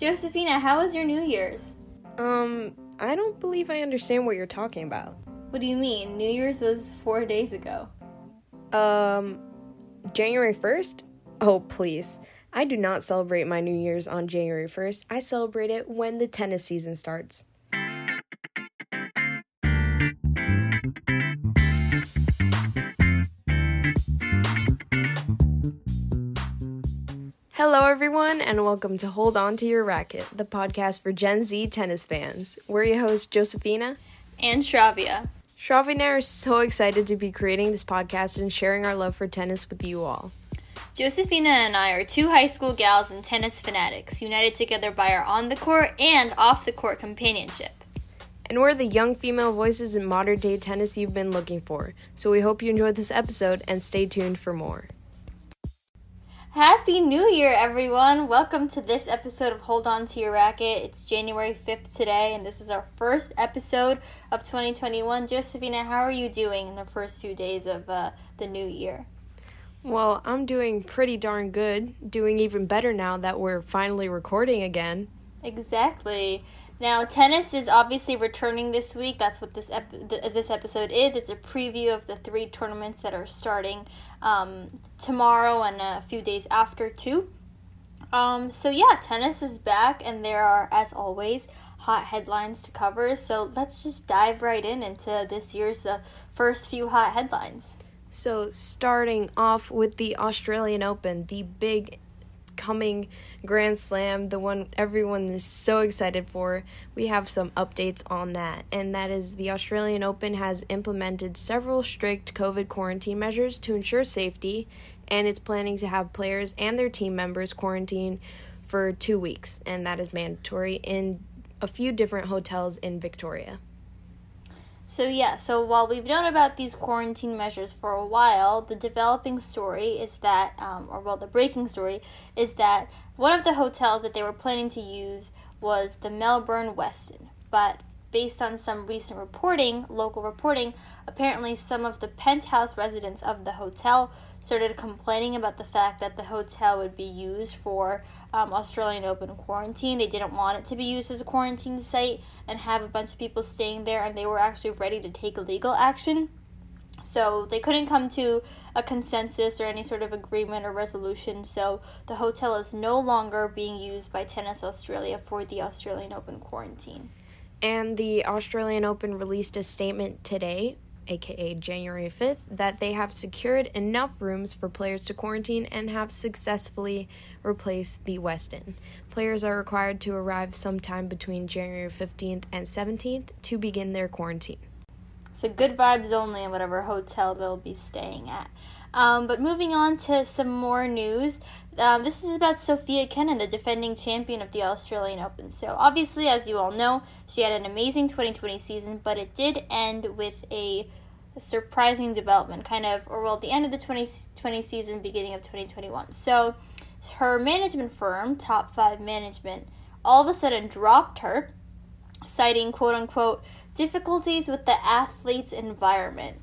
Josefina, how was your New Year's? I don't believe I understand what you're talking about. What do you mean? New Year's was 4 days ago. January 1st? Oh, please. I do not celebrate my New Year's on January 1st. I celebrate it when the tennis season starts. Hello everyone, and welcome to Hold On To Your Racket, the podcast for Gen Z tennis fans. We're your hosts, Josefina and Shravia. Shravia and I are so excited to be creating this podcast and sharing our love for tennis with you all. Josefina and I are two high school gals and tennis fanatics, united together by our on-the-court and off-the-court companionship. And we're the young female voices in modern-day tennis you've been looking for, so we hope you enjoyed this episode and stay tuned for more. Happy New Year, everyone! Welcome to this episode of Hold On To Your Racket. It's January 5th today, and this is our first episode of 2021. Josefina, how are you doing in the first few days of the new year? Well, I'm doing pretty darn good. Doing even better now that we're finally recording again. Exactly. Now, tennis is obviously returning this week. That's what this episode is. It's a preview of the three tournaments that are starting tomorrow and a few days after, too. Tennis is back, and there are, as always, hot headlines to cover. So let's just dive right into this year's first few hot headlines. So starting off with the Australian Open, the big coming Grand Slam, the one everyone is so excited for. We have some updates on that, and that is the Australian Open has implemented several strict COVID quarantine measures to ensure safety, and it's planning to have players and their team members quarantine for 2 weeks, and that is mandatory in a few different hotels in Victoria. So while we've known about these quarantine measures for a while, the breaking story is that one of the hotels that they were planning to use was the Melbourne Westin. But based on some recent local reporting, apparently some of the penthouse residents of the hotel started complaining about the fact that the hotel would be used for Australian Open quarantine. They didn't want it to be used as a quarantine site and have a bunch of people staying there, and they were actually ready to take legal action. So they couldn't come to a consensus or any sort of agreement or resolution, so the hotel is no longer being used by Tennis Australia for the Australian Open quarantine. And the Australian Open released a statement today, aka January 5th, that they have secured enough rooms for players to quarantine and have successfully replaced the Westin. Players are required to arrive sometime between January 15th and 17th to begin their quarantine. So good vibes only in whatever hotel they'll be staying at. But moving on to some more news, this is about Sofia Kenin, the defending champion of the Australian Open. So obviously, as you all know, she had an amazing 2020 season, but it did end with a surprising development, the end of the 2020 season, beginning of 2021. So her management firm, Top 5 Management, all of a sudden dropped her, citing, quote-unquote, difficulties with the athlete's environment.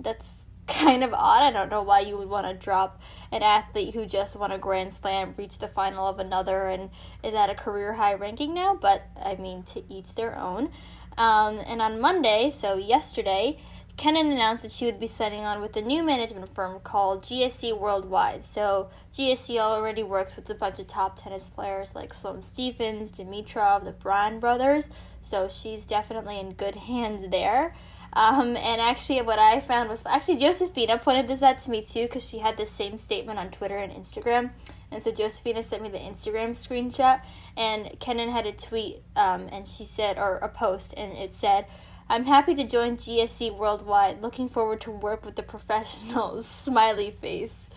That's kind of odd. I don't know why you would want to drop an athlete who just won a Grand Slam, reached the final of another, and is at a career-high ranking now, but, I mean, to each their own. And on Monday, so yesterday, Kenin announced that she would be signing on with a new management firm called GSC Worldwide. So GSC already works with a bunch of top tennis players like Sloane Stephens, Dimitrov, the Bryan Brothers, so she's definitely in good hands there. And actually what I found was, Josefina pointed this out to me too, because she had the same statement on Twitter and Instagram, and so Josefina sent me the Instagram screenshot, and Kenin had a tweet, and she said, or a post, and it said, "I'm happy to join GSC Worldwide, looking forward to work with the professionals," smiley face.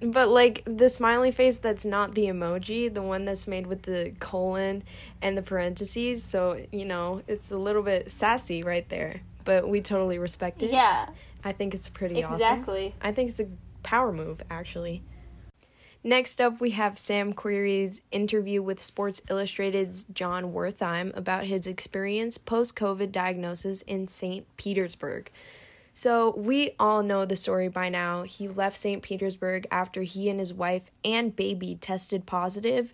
But, the smiley face that's not the emoji, the one that's made with the colon and the parentheses, so, it's a little bit sassy right there. But we totally respect it. Yeah. I think it's pretty awesome. Exactly. I think it's a power move, actually. Next up, we have Sam Querrey's interview with Sports Illustrated's John Wertheim about his experience post-COVID diagnosis in St. Petersburg. So we all know the story by now. He left St. Petersburg after he and his wife and baby tested positive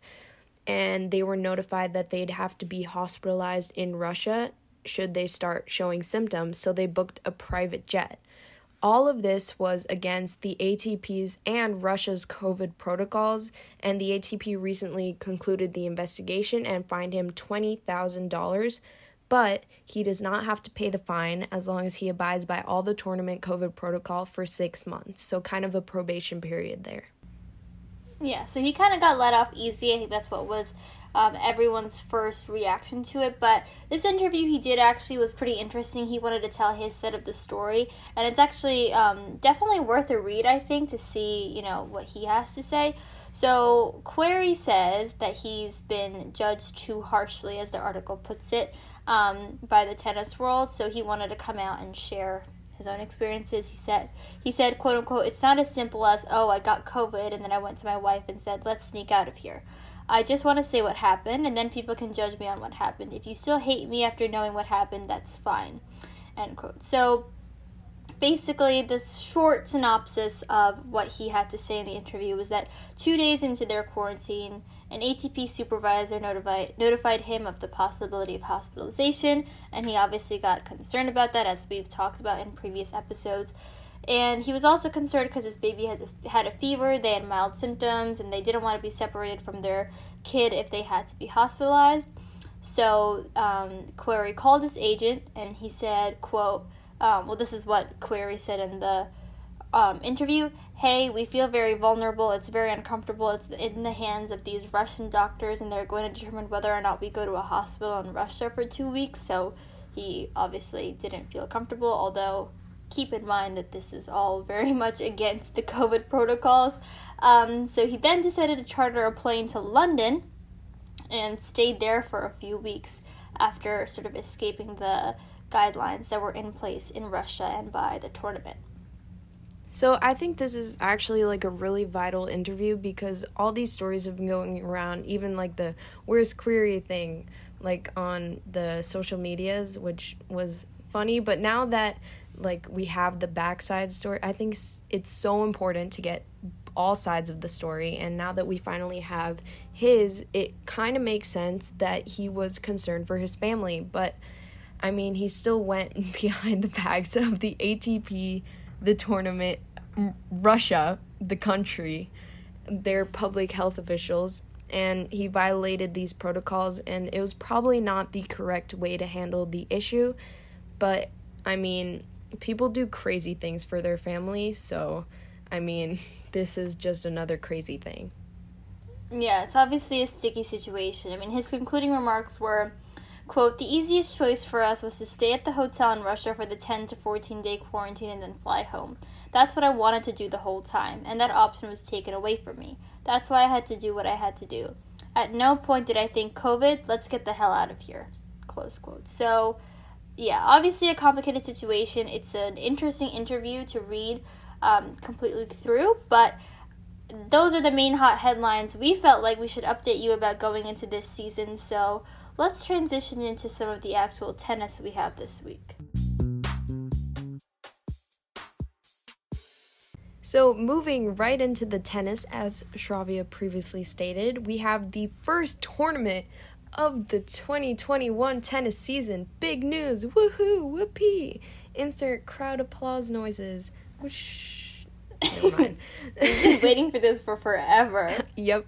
and they were notified that they'd have to be hospitalized in Russia should they start showing symptoms, so they booked a private jet. All of this was against the ATP's and Russia's COVID protocols, and the ATP recently concluded the investigation and fined him $20,000, but he does not have to pay the fine as long as he abides by all the tournament COVID protocol for 6 months, so kind of a probation period there. Yeah, so he kind of got let off easy. I think that's what was everyone's first reaction to it, but this interview he did actually was pretty interesting. He wanted to tell his side of the story, and it's actually definitely worth a read, I think, to see, you know, what he has to say. So Querrey says that he's been judged too harshly, as the article puts it, by the tennis world, so he wanted to come out and share his own experiences. He said, quote unquote, "It's not as simple as, oh, I got COVID and then I went to my wife and said, let's sneak out of here. I just want to say what happened, and then people can judge me on what happened. If you still hate me after knowing what happened, that's fine." End quote. So basically, this short synopsis of what he had to say in the interview was that 2 days into their quarantine, an ATP supervisor notified him of the possibility of hospitalization, and he obviously got concerned about that, as we've talked about in previous episodes. And he was also concerned because his baby had a fever, they had mild symptoms, and they didn't want to be separated from their kid if they had to be hospitalized. So Querrey called his agent, and he said, quote, well, this is what Querrey said in the interview, "Hey, we feel very vulnerable. It's very uncomfortable. It's in the hands of these Russian doctors, and they're going to determine whether or not we go to a hospital in Russia for 2 weeks." So he obviously didn't feel comfortable, although keep in mind that this is all very much against the COVID protocols. So he then decided to charter a plane to London and stayed there for a few weeks after sort of escaping the guidelines that were in place in Russia and by the tournament. So I think this is actually like a really vital interview, because all these stories have been going around, even like the "where's Querrey" thing, like on the social medias, which was funny. But now that like we have the backside story, I think it's so important to get all sides of the story, and now that we finally have his, it kind of makes sense that he was concerned for his family. But I mean, he still went behind the backs of the ATP, the tournament, Russia, the country, their public health officials, and he violated these protocols, and it was probably not the correct way to handle the issue. But I mean, people do crazy things for their family, so, I mean, this is just another crazy thing. Yeah, it's obviously a sticky situation. I mean, his concluding remarks were, quote, "The easiest choice for us was to stay at the hotel in Russia for the 10 to 14-day quarantine and then fly home. That's what I wanted to do the whole time, and that option was taken away from me. That's why I had to do what I had to do. At no point did I think, COVID, let's get the hell out of here." Close quote. So, yeah, obviously a complicated situation. It's an interesting interview to read completely through, but those are the main hot headlines we felt like we should update you about going into this season. So let's transition into some of the actual tennis we have this week. So moving right into the tennis, as Shravya previously stated, we have the first tournament of the 2021 tennis season. Big news! Woohoo! Whoopee! Insert crowd applause noises. Whoosh. Never mind. We've been waiting for this for forever. Yep.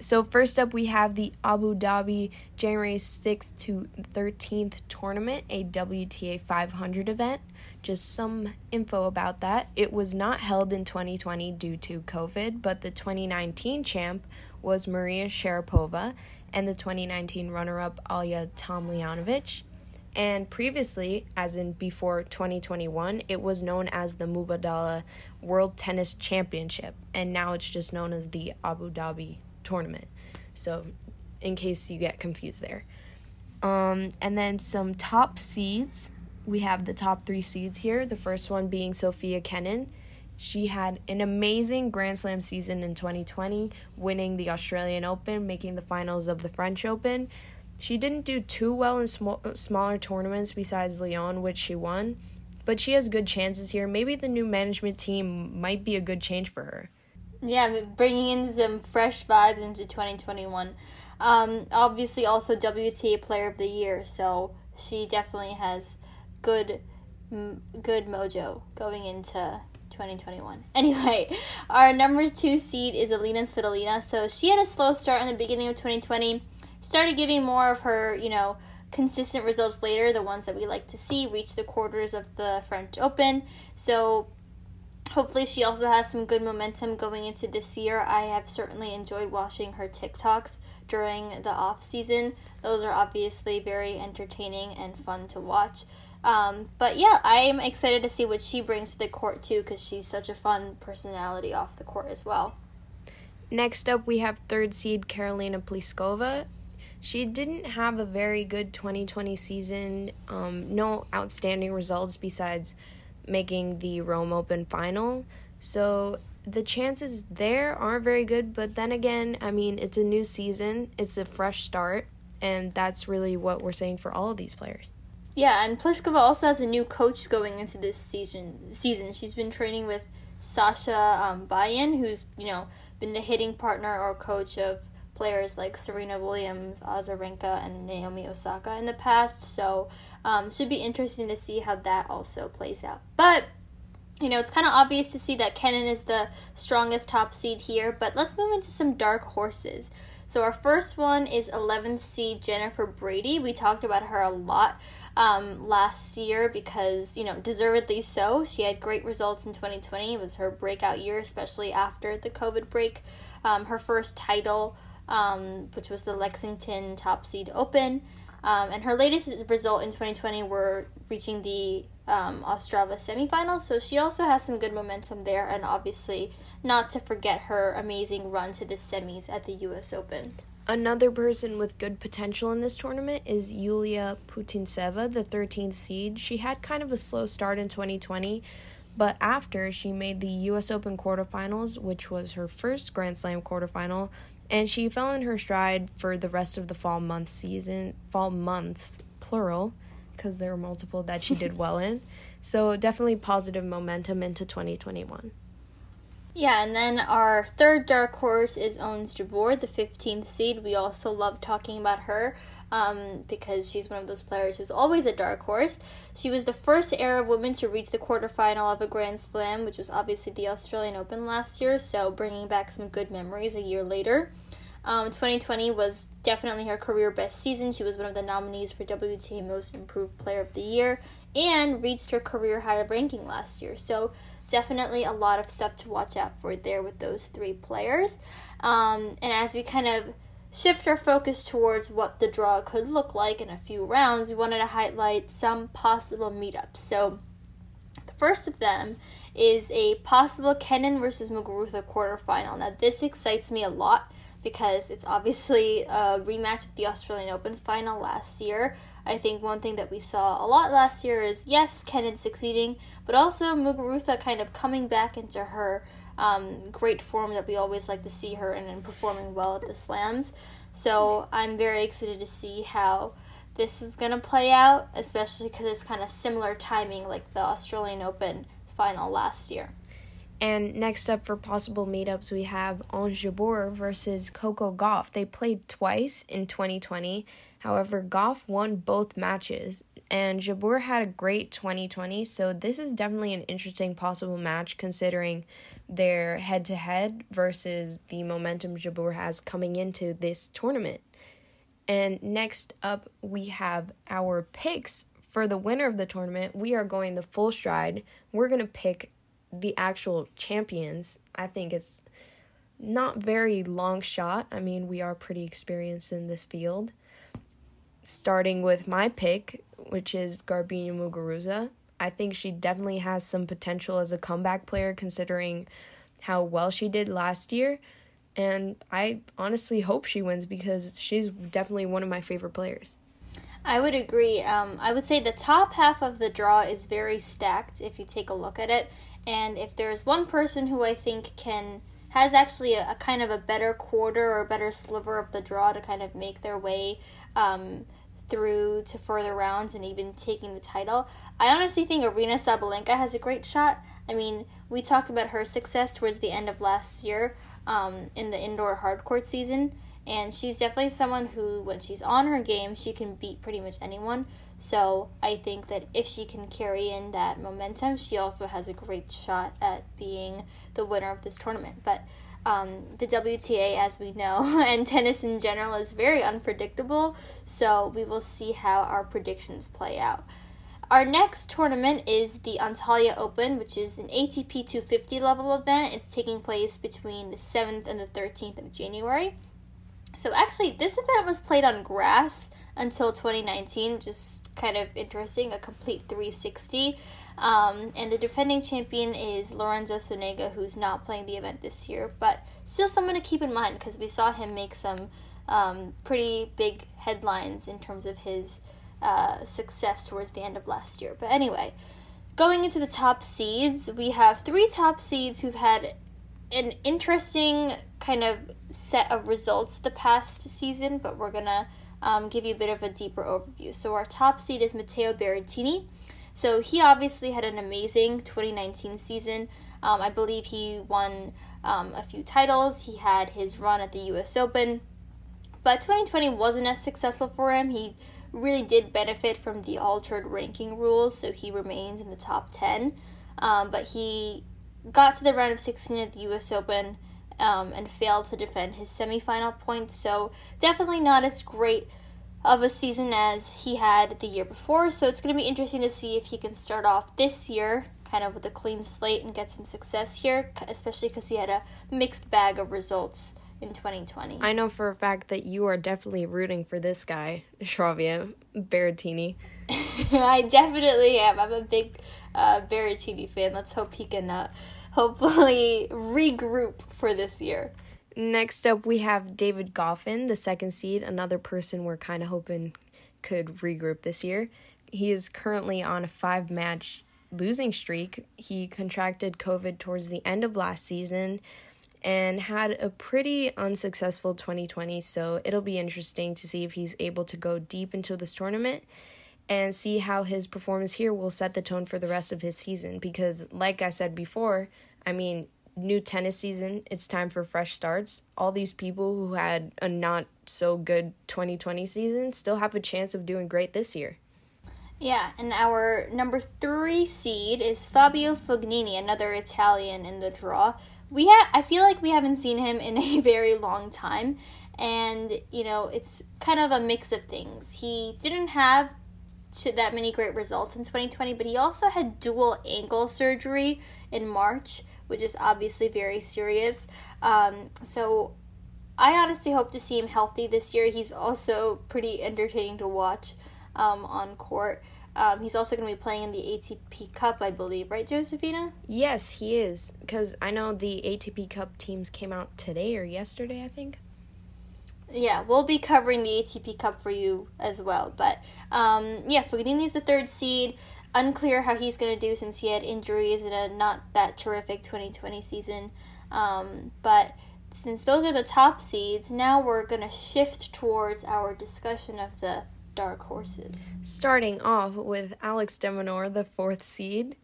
So first up, we have the Abu Dhabi January 6th to 13th tournament, a WTA 500 event. Just some info about that. It was not held in 2020 due to COVID, but the 2019 champ was Maria Sharapova, and the 2019 runner-up Alia Tomljanovic. And previously, as in before 2021, it was known as the Mubadala World Tennis Championship, and now it's just known as the Abu Dhabi tournament. So, in case you get confused there. And then some top seeds. We have the top three seeds here, the first one being Sofia Kenin. She had an amazing Grand Slam season in 2020, winning the Australian Open, making the finals of the French Open. She didn't do too well in smaller tournaments besides Lyon, which she won, but she has good chances here. Maybe the new management team might be a good change for her. Yeah, bringing in some fresh vibes into 2021. Obviously also WTA Player of the Year, so she definitely has good mojo going into 2021. Anyway, our number 2 seed is Alina Svitolina. So she had a slow start in the beginning of 2020. Started giving more of her, consistent results later, the ones that we like to see, reach the quarters of the French Open. So hopefully she also has some good momentum going into this year. I have certainly enjoyed watching her TikToks during the off season. Those are obviously very entertaining and fun to watch. But yeah, I am excited to see what she brings to the court too, because she's such a fun personality off the court as well. Next up, we have third seed Karolina Pliskova. She didn't have a very good 2020 season, no outstanding results besides making the Rome Open final. So the chances there aren't very good, but then again, it's a new season, it's a fresh start, and that's really what we're saying for all of these players. Yeah, and Pliskova also has a new coach going into this season. She's been training with Sasha Bayan, who's, been the hitting partner or coach of players like Serena Williams, Azarenka, and Naomi Osaka in the past, so should be interesting to see how that also plays out. But, it's kind of obvious to see that Kenin is the strongest top seed here, but let's move into some dark horses. So our first one is 11th seed Jennifer Brady. We talked about her a lot last year because, deservedly so. She had great results in 2020. It was her breakout year, especially after the COVID break. Her first title, which was the Lexington Top Seed Open. And her latest result in 2020 were reaching the Ostrava semifinals. So she also has some good momentum there, and obviously not to forget her amazing run to the semis at the U.S. Open. Another person with good potential in this tournament is Yulia Putintseva, the 13th seed. She had kind of a slow start in 2020, but after she made the U.S. Open quarterfinals, which was her first Grand Slam quarterfinal, and she fell in her stride for the rest of the fall months, plural, because there were multiple that she did well in. So definitely positive momentum into 2021. Yeah, and then our third dark horse is Ons Jabeur, the 15th seed. We also love talking about her because she's one of those players who's always a dark horse. She was the first Arab woman to reach the quarterfinal of a Grand Slam, which was obviously the Australian Open last year, so bringing back some good memories a year later. 2020 was definitely her career best season. She was one of the nominees for WTA Most Improved Player of the Year and reached her career high ranking last year, so definitely a lot of stuff to watch out for there with those three players. And as we kind of shift our focus towards what the draw could look like in a few rounds, we wanted to highlight some possible meetups. So the first of them is a possible Kenin versus Muguruza quarterfinal. Now this excites me a lot because it's obviously a rematch of the Australian Open final last year. I think one thing that we saw a lot last year is, yes, Kenin succeeding, but also Muguruza kind of coming back into her great form that we always like to see her in and performing well at the slams. So I'm very excited to see how this is going to play out, especially because it's kind of similar timing like the Australian Open final last year. And next up for possible meetups, we have Ons Jabeur versus Coco Gauff. They played twice in 2020. However, Gauff won both matches, and Jabeur had a great 2020, so this is definitely an interesting possible match considering their head-to-head versus the momentum Jabeur has coming into this tournament. And next up, we have our picks for the winner of the tournament. We are going the full stride. We're going to pick the actual champions. I think it's not very long shot. We are pretty experienced in this field. Starting with my pick, which is Garbina Muguruza. I think she definitely has some potential as a comeback player considering how well she did last year. And I honestly hope she wins because she's definitely one of my favorite players. I would agree. I would say the top half of the draw is very stacked if you take a look at it. And if there's one person who I think has actually a kind of a better quarter or a better sliver of the draw to kind of make their way through to further rounds and even taking the title, I honestly think Aryna Sabalenka has a great shot. We talked about her success towards the end of last year in the indoor hard court season, And she's definitely someone who, when she's on her game, she can beat pretty much anyone. So I think that if she can carry in that momentum, she also has a great shot at being the winner of this tournament. But the WTA, as we know, and tennis in general, is very unpredictable. So we will see how our predictions play out. Our next tournament is the Antalya Open, which is an ATP 250 level event. It's taking place between the 7th and the 13th of January. So actually, this event was played on grass until 2019, which is kind of interesting, a complete 360. And the defending champion is Lorenzo Sonego, who's not playing the event this year, but still someone to keep in mind because we saw him make some pretty big headlines in terms of his success towards the end of last year. But anyway, going into the top seeds, we have three top seeds who've had an interesting kind of set of results the past season, but we're going to give you a bit of a deeper overview. So our top seed is Matteo Berrettini. So he obviously had an amazing 2019 season. I believe he won a few titles. He had his run at the US Open. But 2020 wasn't as successful for him. He really did benefit from the altered ranking rules, so he remains in the top 10. But he got to the round of 16 at the US Open and failed to defend his semifinal points. So definitely not as great of a season as he had the year before, so it's going to be interesting to see if he can start off this year kind of with a clean slate and get some success here, especially because he had a mixed bag of results in 2020. I know for a fact that you are definitely rooting for this guy, Shravia Berrettini. I definitely am. I'm a big Berrettini fan. Let's hope he can hopefully regroup for this year. Next up, we have David Goffin, the second seed, another person we're kind of hoping could regroup this year. He is currently on a 5-match losing streak. He contracted COVID towards the end of last season and had a pretty unsuccessful 2020, so it'll be interesting to see if he's able to go deep into this tournament and see how his performance here will set the tone for the rest of his season because, like I said before, I mean, new tennis season, it's time for fresh starts. All these people who had a not so good 2020 season still have a chance of doing great this year. Yeah, and our number 3 seed is Fabio Fognini, another Italian in the draw. I feel like we haven't seen him in a very long time, and you know, it's kind of a mix of things. He didn't have that many great results in 2020, but he also had dual ankle surgery in March, which is obviously very serious. So I honestly hope to see him healthy this year. He's also pretty entertaining to watch on court. He's also going to be playing in the ATP Cup, I believe. Right, Josefina? Yes, he is. Because I know the ATP Cup teams came out today or yesterday, I think. Yeah, we'll be covering the ATP Cup for you as well. But, yeah, Fognini's the third seed. Unclear how he's going to do since he had injuries in a not that terrific 2020 season. But since those are the top seeds, now we're going to shift towards our discussion of the dark horses. Starting off with Alex De Minaur, the fourth seed.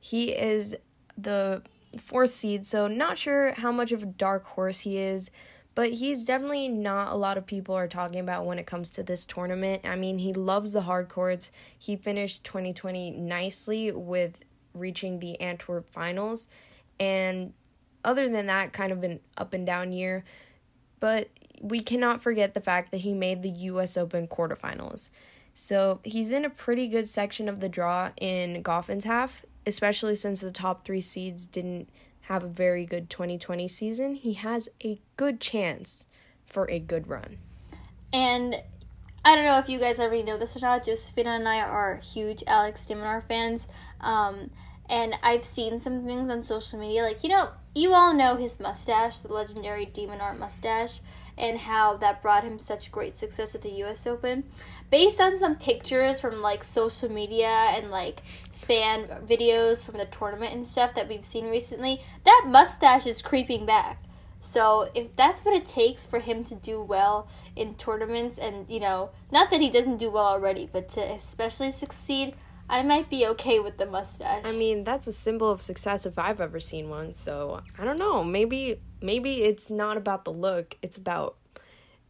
He is the fourth seed, so not sure how much of a dark horse he is. But he's definitely not a lot of people are talking about when it comes to this tournament. I mean, he loves the hard courts. He finished 2020 nicely with reaching the Antwerp finals. And other than that, kind of an up and down year. But we cannot forget the fact that he made the US Open quarterfinals. So he's in a pretty good section of the draw in Goffin's half, especially since the top 3 seeds didn't have a very good 2020 season. He has a good chance for a good run. And I don't know if you guys already know this or not, Josefina and I are huge Alex De Minaur fans. And I've seen some things on social media, like, you know, you all know his mustache, the legendary De Minaur mustache, and how that brought him such great success at the US Open. Based on some pictures from, like, social media and, like, fan videos from the tournament and stuff that we've seen recently, that mustache is creeping back. So if that's what it takes for him to do well in tournaments and, you know, not that he doesn't do well already, but to especially succeed, I might be okay with the mustache. I mean, that's a symbol of success if I've ever seen one, so I don't know. Maybe it's not about the look, it's about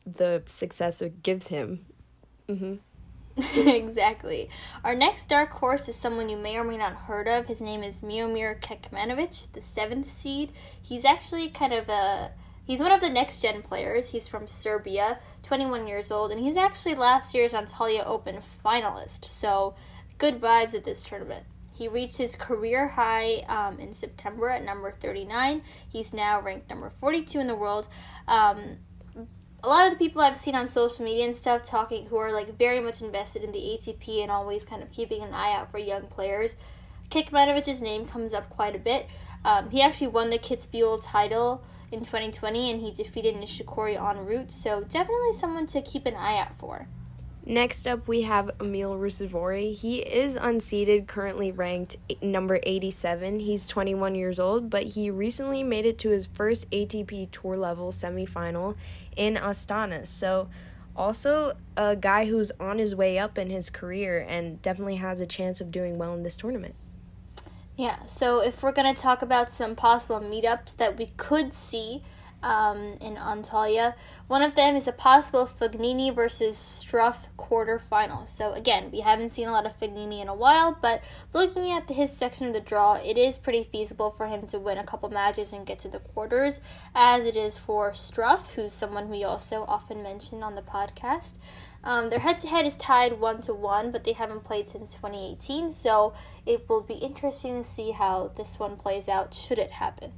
the success it gives him. Mm-hmm. Exactly. Our next dark horse is someone you may or may not have heard of. His name is Miomir Kecmanovic, the 7th seed. He's actually kind of a... He's one of the next-gen players. He's from Serbia, 21 years old, and he's actually last year's Antalya Open finalist. So, good vibes at this tournament. He reached his career high in September at number 39. He's now ranked number 42 in the world. A lot of the people I've seen on social media and stuff talking who are like very much invested in the ATP and always kind of keeping an eye out for young players, Kecmanovic's name comes up quite a bit. He actually won the Kitzbühel title in 2020, and he defeated Nishikori en route, so definitely someone to keep an eye out for. Next up, we have Emil Rusevori. He is unseeded, currently ranked number 87. He's 21 years old, but he recently made it to his first ATP Tour level semifinal in Astana. So, also a guy who's on his way up in his career and definitely has a chance of doing well in this tournament. Yeah, so if we're going to talk about some possible meetups that we could see in Antalya, one of them is a possible Fognini versus Struff quarterfinal. So again, we haven't seen a lot of Fognini in a while, but looking at his section of the draw, it is pretty feasible for him to win a couple matches and get to the quarters, as it is for Struff, who's someone we also often mention on the podcast. Their head-to-head is tied 1-1, but they haven't played since 2018, so it will be interesting to see how this one plays out, should it happen.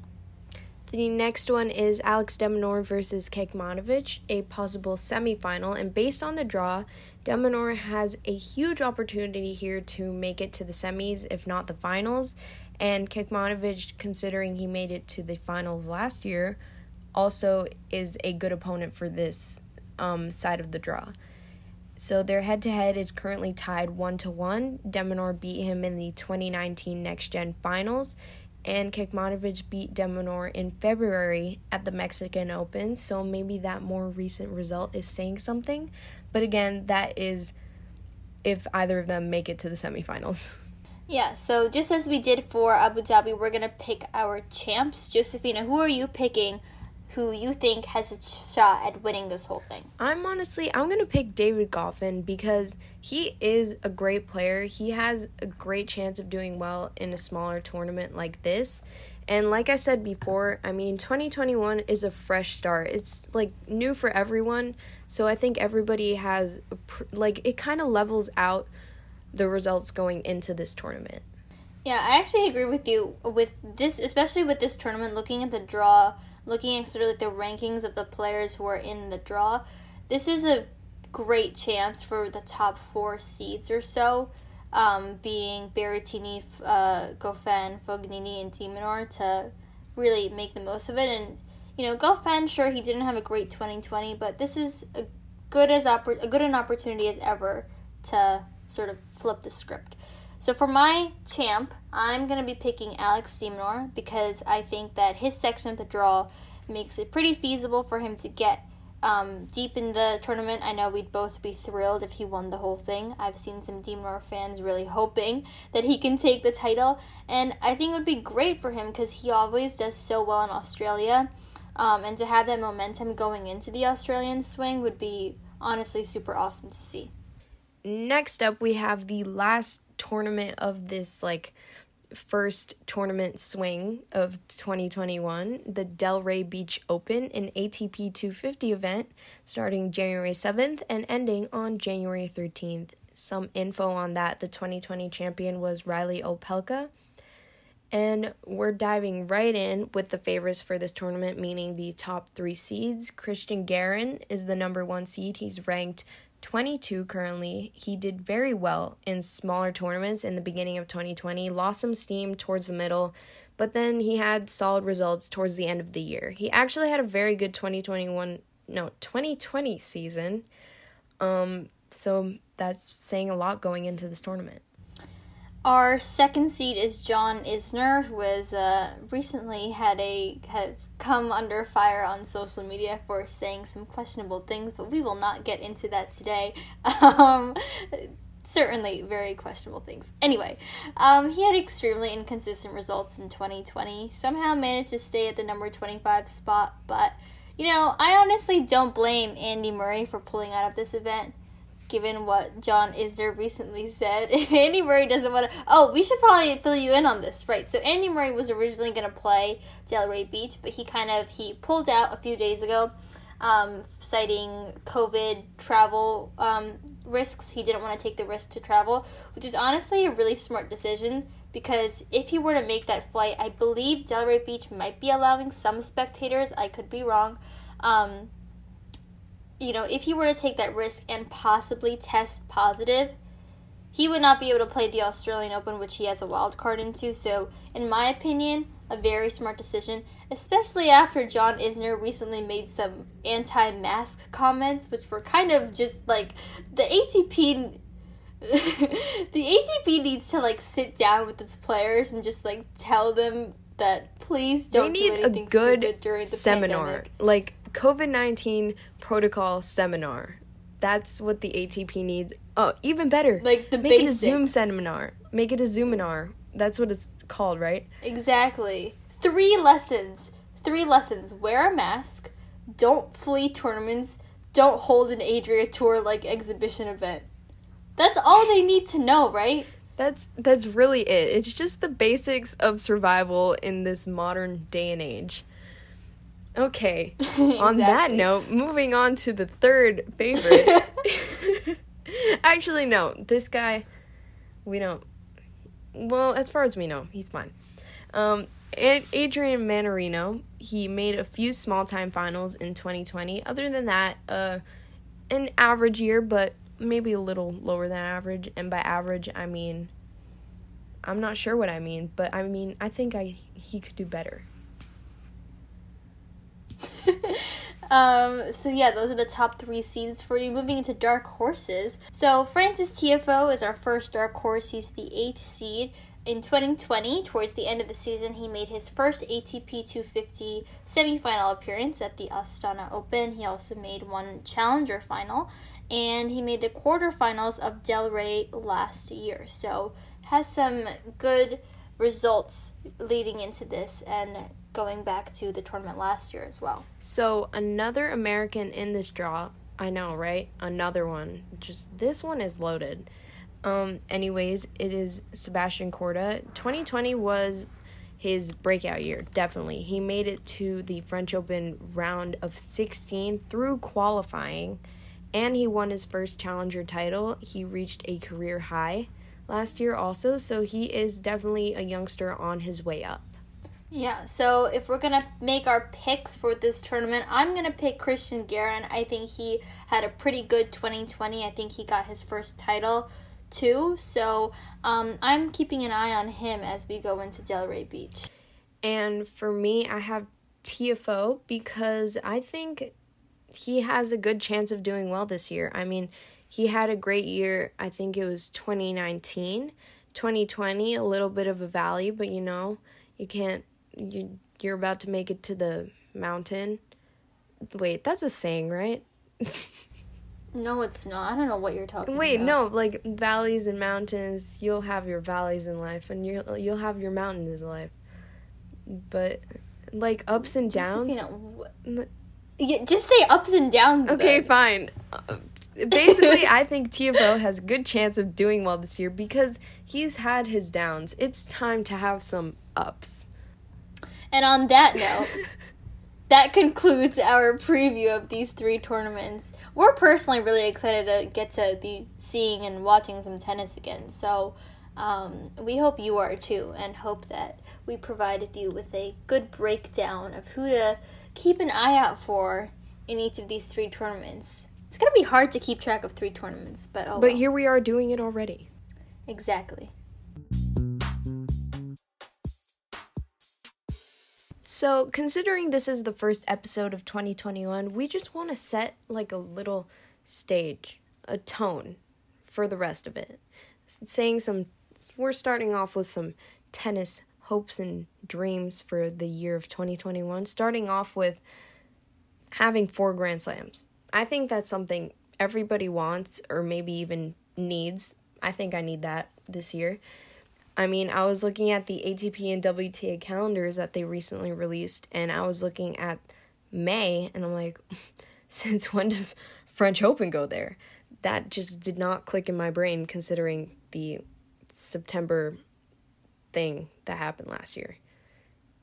The next one is Alex De Minaur versus Kecmanovic, a possible semifinal, and based on the draw, De Minaur has a huge opportunity here to make it to the semis, if not the finals, and Kecmanovic, considering he made it to the finals last year, also is a good opponent for this side of the draw. So their head-to-head is currently tied 1-1. De Minaur beat him in the 2019 Next Gen Finals, and Kecmanovic beat De Minaur in February at the Mexican Open, so maybe that more recent result is saying something. But again, that is if either of them make it to the semifinals. Yeah, so just as we did for Abu Dhabi, we're going to pick our champs. Josefina, who are you picking who you think has a shot at winning this whole thing? I'm going to pick David Goffin because he is a great player. He has a great chance of doing well in a smaller tournament like this. And like I said before, 2021 is a fresh start. It's, new for everyone. So I think everybody has, it kind of levels out the results going into this tournament. Yeah, I actually agree with you with this, especially with this tournament, looking at the draw, looking at sort of the rankings of the players who are in the draw, this is a great chance for the top four seeds or so, being Berrettini, Goffin, Fognini, and De Minaur, to really make the most of it. And, Goffin, sure, he didn't have a great 2020, but this is a good an opportunity as ever to sort of flip the script. So for my champ, I'm going to be picking Alex De Minaur because I think that his section of the draw makes it pretty feasible for him to get deep in the tournament. I know we'd both be thrilled if he won the whole thing. I've seen some De Minaur fans really hoping that he can take the title, and I think it would be great for him because he always does so well in Australia, and to have that momentum going into the Australian swing would be honestly super awesome to see. Next up, we have the last tournament of this first tournament swing of 2021, the Delray Beach Open, an ATP 250 event starting January 7th and ending on January 13th. Some info on that: the 2020 champion was Riley Opelka, and we're diving right in with the favorites for this tournament, meaning the top three seeds. Cristian Garín is the number one seed. He's ranked 22 currently. He did very well in smaller tournaments in the beginning of 2020, lost some steam towards the middle, but then he had solid results towards the end of the year. He actually had a very good 2020 season, so that's saying a lot going into this tournament. Our second seed is John Isner, who has recently had come under fire on social media for saying some questionable things, but we will not get into that today. Certainly very questionable things. Anyway, he had extremely inconsistent results in 2020, somehow managed to stay at the number 25 spot, but You know, I honestly don't blame Andy Murray for pulling out of this event, given what John Isner recently said. If Andy Murray doesn't want to... Oh, we should probably fill you in on this. Right, so Andy Murray was originally going to play Delray Beach, but he pulled out a few days ago, citing COVID travel risks. He didn't want to take the risk to travel, which is honestly a really smart decision, because if he were to make that flight, I believe Delray Beach might be allowing some spectators. I could be wrong. You know, if he were to take that risk and possibly test positive, he would not be able to play the Australian Open, which he has a wild card into. So, in my opinion, a very smart decision, especially after John Isner recently made some anti-mask comments, which were kind of just like, the ATP... the ATP needs to, like, sit down with its players and just, like, tell them that please don't do anything stupid during the seminar. Pandemic. Like, COVID-19 protocol seminar. That's what the ATP needs. Oh, even better. Like, the basics. Make it a Zoom seminar. Make it a Zoominar. That's what it's called, right? Exactly. 3 lessons. 3 lessons. Wear a mask. Don't flee tournaments. Don't hold an Adria Tour-like exhibition event. That's all they need to know, right? That's really it. It's just the basics of survival in this modern day and age. Okay, exactly. On that note, moving on to the third favorite. Actually, no, this guy, we don't, well, as far as we know, he's fine. Adrian Mannarino, he made a few small-time finals in 2020. Other than that, an average year, but maybe a little lower than average. And by average, I mean, I'm not sure what I mean, but I mean, I think he could do better. So yeah, those are the top 3 seeds for you. Moving into dark horses. So Frances Tiafoe is our first dark horse. He's the 8th seed. In 2020, towards the end of the season, he made his first ATP 250 semifinal appearance at the Astana Open. He also made one challenger final, and he made the quarterfinals of Delray last year. So has some good results leading into this and going back to the tournament last year as well. So another American in this draw. I know, right? Another one. Just this one is loaded. Anyways, it is Sebastian Korda. 2020 was his breakout year, definitely. He made it to the French Open round of 16 through qualifying, and he won his first challenger title. He reached a career high last year also, so he is definitely a youngster on his way up. Yeah, so if we're going to make our picks for this tournament, I'm going to pick Cristian Garín. I think he had a pretty good 2020. I think he got his first title, too. So I'm keeping an eye on him as we go into Delray Beach. And for me, I have Tiafoe because I think he has a good chance of doing well this year. I mean, he had a great year. I think it was 2019. 2020, a little bit of a valley, but you know, you can't... You're about to make it to the mountain. Wait, that's a saying, right? No, it's not. I don't know what you're talking about. Wait, no, like valleys and mountains. You'll have your valleys in life, and you'll have your mountains in life. But like ups and downs. Yeah, just say ups and downs. Okay, then. Fine. Basically, I think Tiafoe has a good chance of doing well this year because he's had his downs. It's time to have some ups. And on that note, that concludes our preview of these 3 tournaments. We're personally really excited to get to be seeing and watching some tennis again. So we hope you are too, and hope that we provided you with a good breakdown of who to keep an eye out for in each of these 3 tournaments. It's going to be hard to keep track of 3 tournaments, but oh well. But here we are doing it already. Exactly. So, considering this is the first episode of 2021, we just want to set, like, a little stage, a tone for the rest of it. We're starting off with some tennis hopes and dreams for the year of 2021, starting off with having 4 Grand Slams. I think that's something everybody wants, or maybe even needs. I think I need that this year. I mean, I was looking at the ATP and WTA calendars that they recently released, and I was looking at May, and I'm like, since when does French Open go there? That just did not click in my brain considering the September thing that happened last year.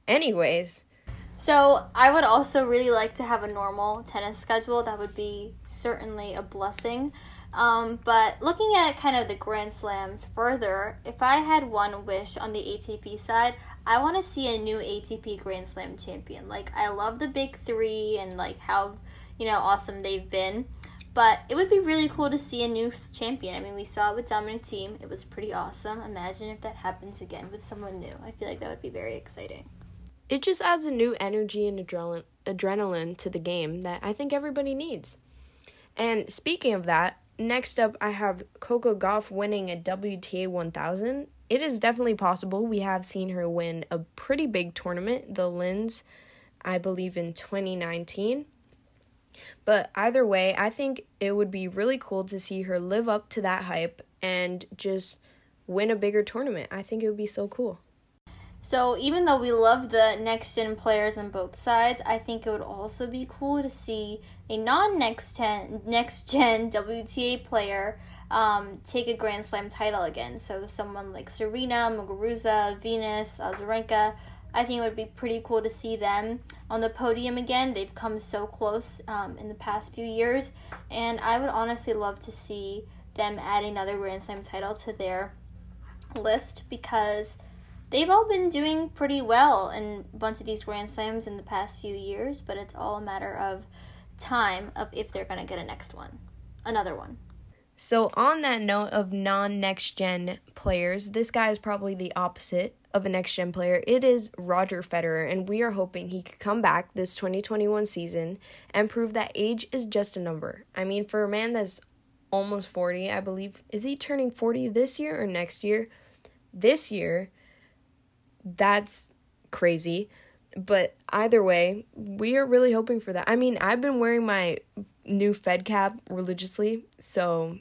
Anyways, so I would also really like to have a normal tennis schedule. That would be certainly a blessing. But looking at kind of the Grand Slams further, if I had one wish on the ATP side, I want to see a new ATP Grand Slam champion. Like, I love the big three and, like, how, you know, awesome they've been. But it would be really cool to see a new champion. I mean, we saw it with Dominic Thiem. It was pretty awesome. Imagine if that happens again with someone new. I feel like that would be very exciting. It just adds a new energy and adrenaline to the game that I think everybody needs. And speaking of that, next up, I have Coco Gauff winning a WTA 1000. It is definitely possible. We have seen her win a pretty big tournament, the Linz, I believe in 2019. But either way, I think it would be really cool to see her live up to that hype and just win a bigger tournament. I think it would be so cool. So even though we love the next-gen players on both sides, I think it would also be cool to see a next-gen WTA player take a Grand Slam title again. So someone like Serena, Muguruza, Venus, Azarenka, I think it would be pretty cool to see them on the podium again. They've come so close in the past few years, and I would honestly love to see them add another Grand Slam title to their list because they've all been doing pretty well in a bunch of these Grand Slams in the past few years, but it's all a matter of time of if they're going to get a next one, another one. So on that note of non-next-gen players, this guy is probably the opposite of a next-gen player. It is Roger Federer, and we are hoping he could come back this 2021 season and prove that age is just a number. I mean, for a man that's almost 40, I believe, is he turning 40 this year or next year? This year. That's crazy, but either way, we are really hoping for that. I mean, I've been wearing my new Fed cap religiously, so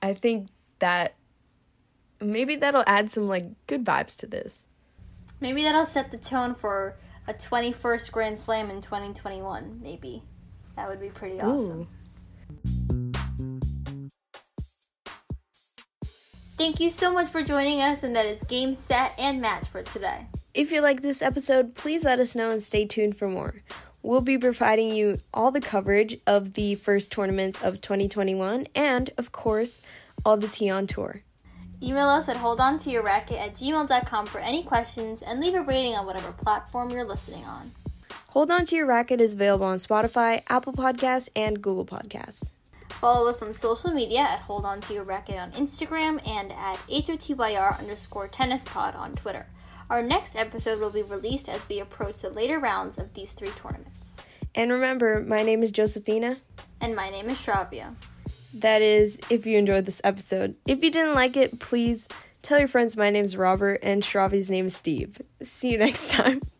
I think that maybe that'll add some, like, good vibes to this. Maybe that'll set the tone for a 21st Grand Slam in 2021, maybe. That would be pretty awesome. Ooh. Thank you so much for joining us, and that is Game, Set, and Match for today. If you like this episode, please let us know and stay tuned for more. We'll be providing you all the coverage of the first tournaments of 2021 and, of course, all the tea on tour. Email us at holdontoyourracket@gmail.com for any questions, and leave a rating on whatever platform you're listening on. Hold On To Your Racket is available on Spotify, Apple Podcasts, and Google Podcasts. Follow us on social media at Hold On To Your Racket on Instagram and at HOTYR_tennispod on Twitter. Our next episode will be released as we approach the later rounds of these three tournaments. And remember, my name is Josephina. And my name is Shravya. That is, if you enjoyed this episode. If you didn't like it, please tell your friends my name is Robert and Shravya's name is Steve. See you next time.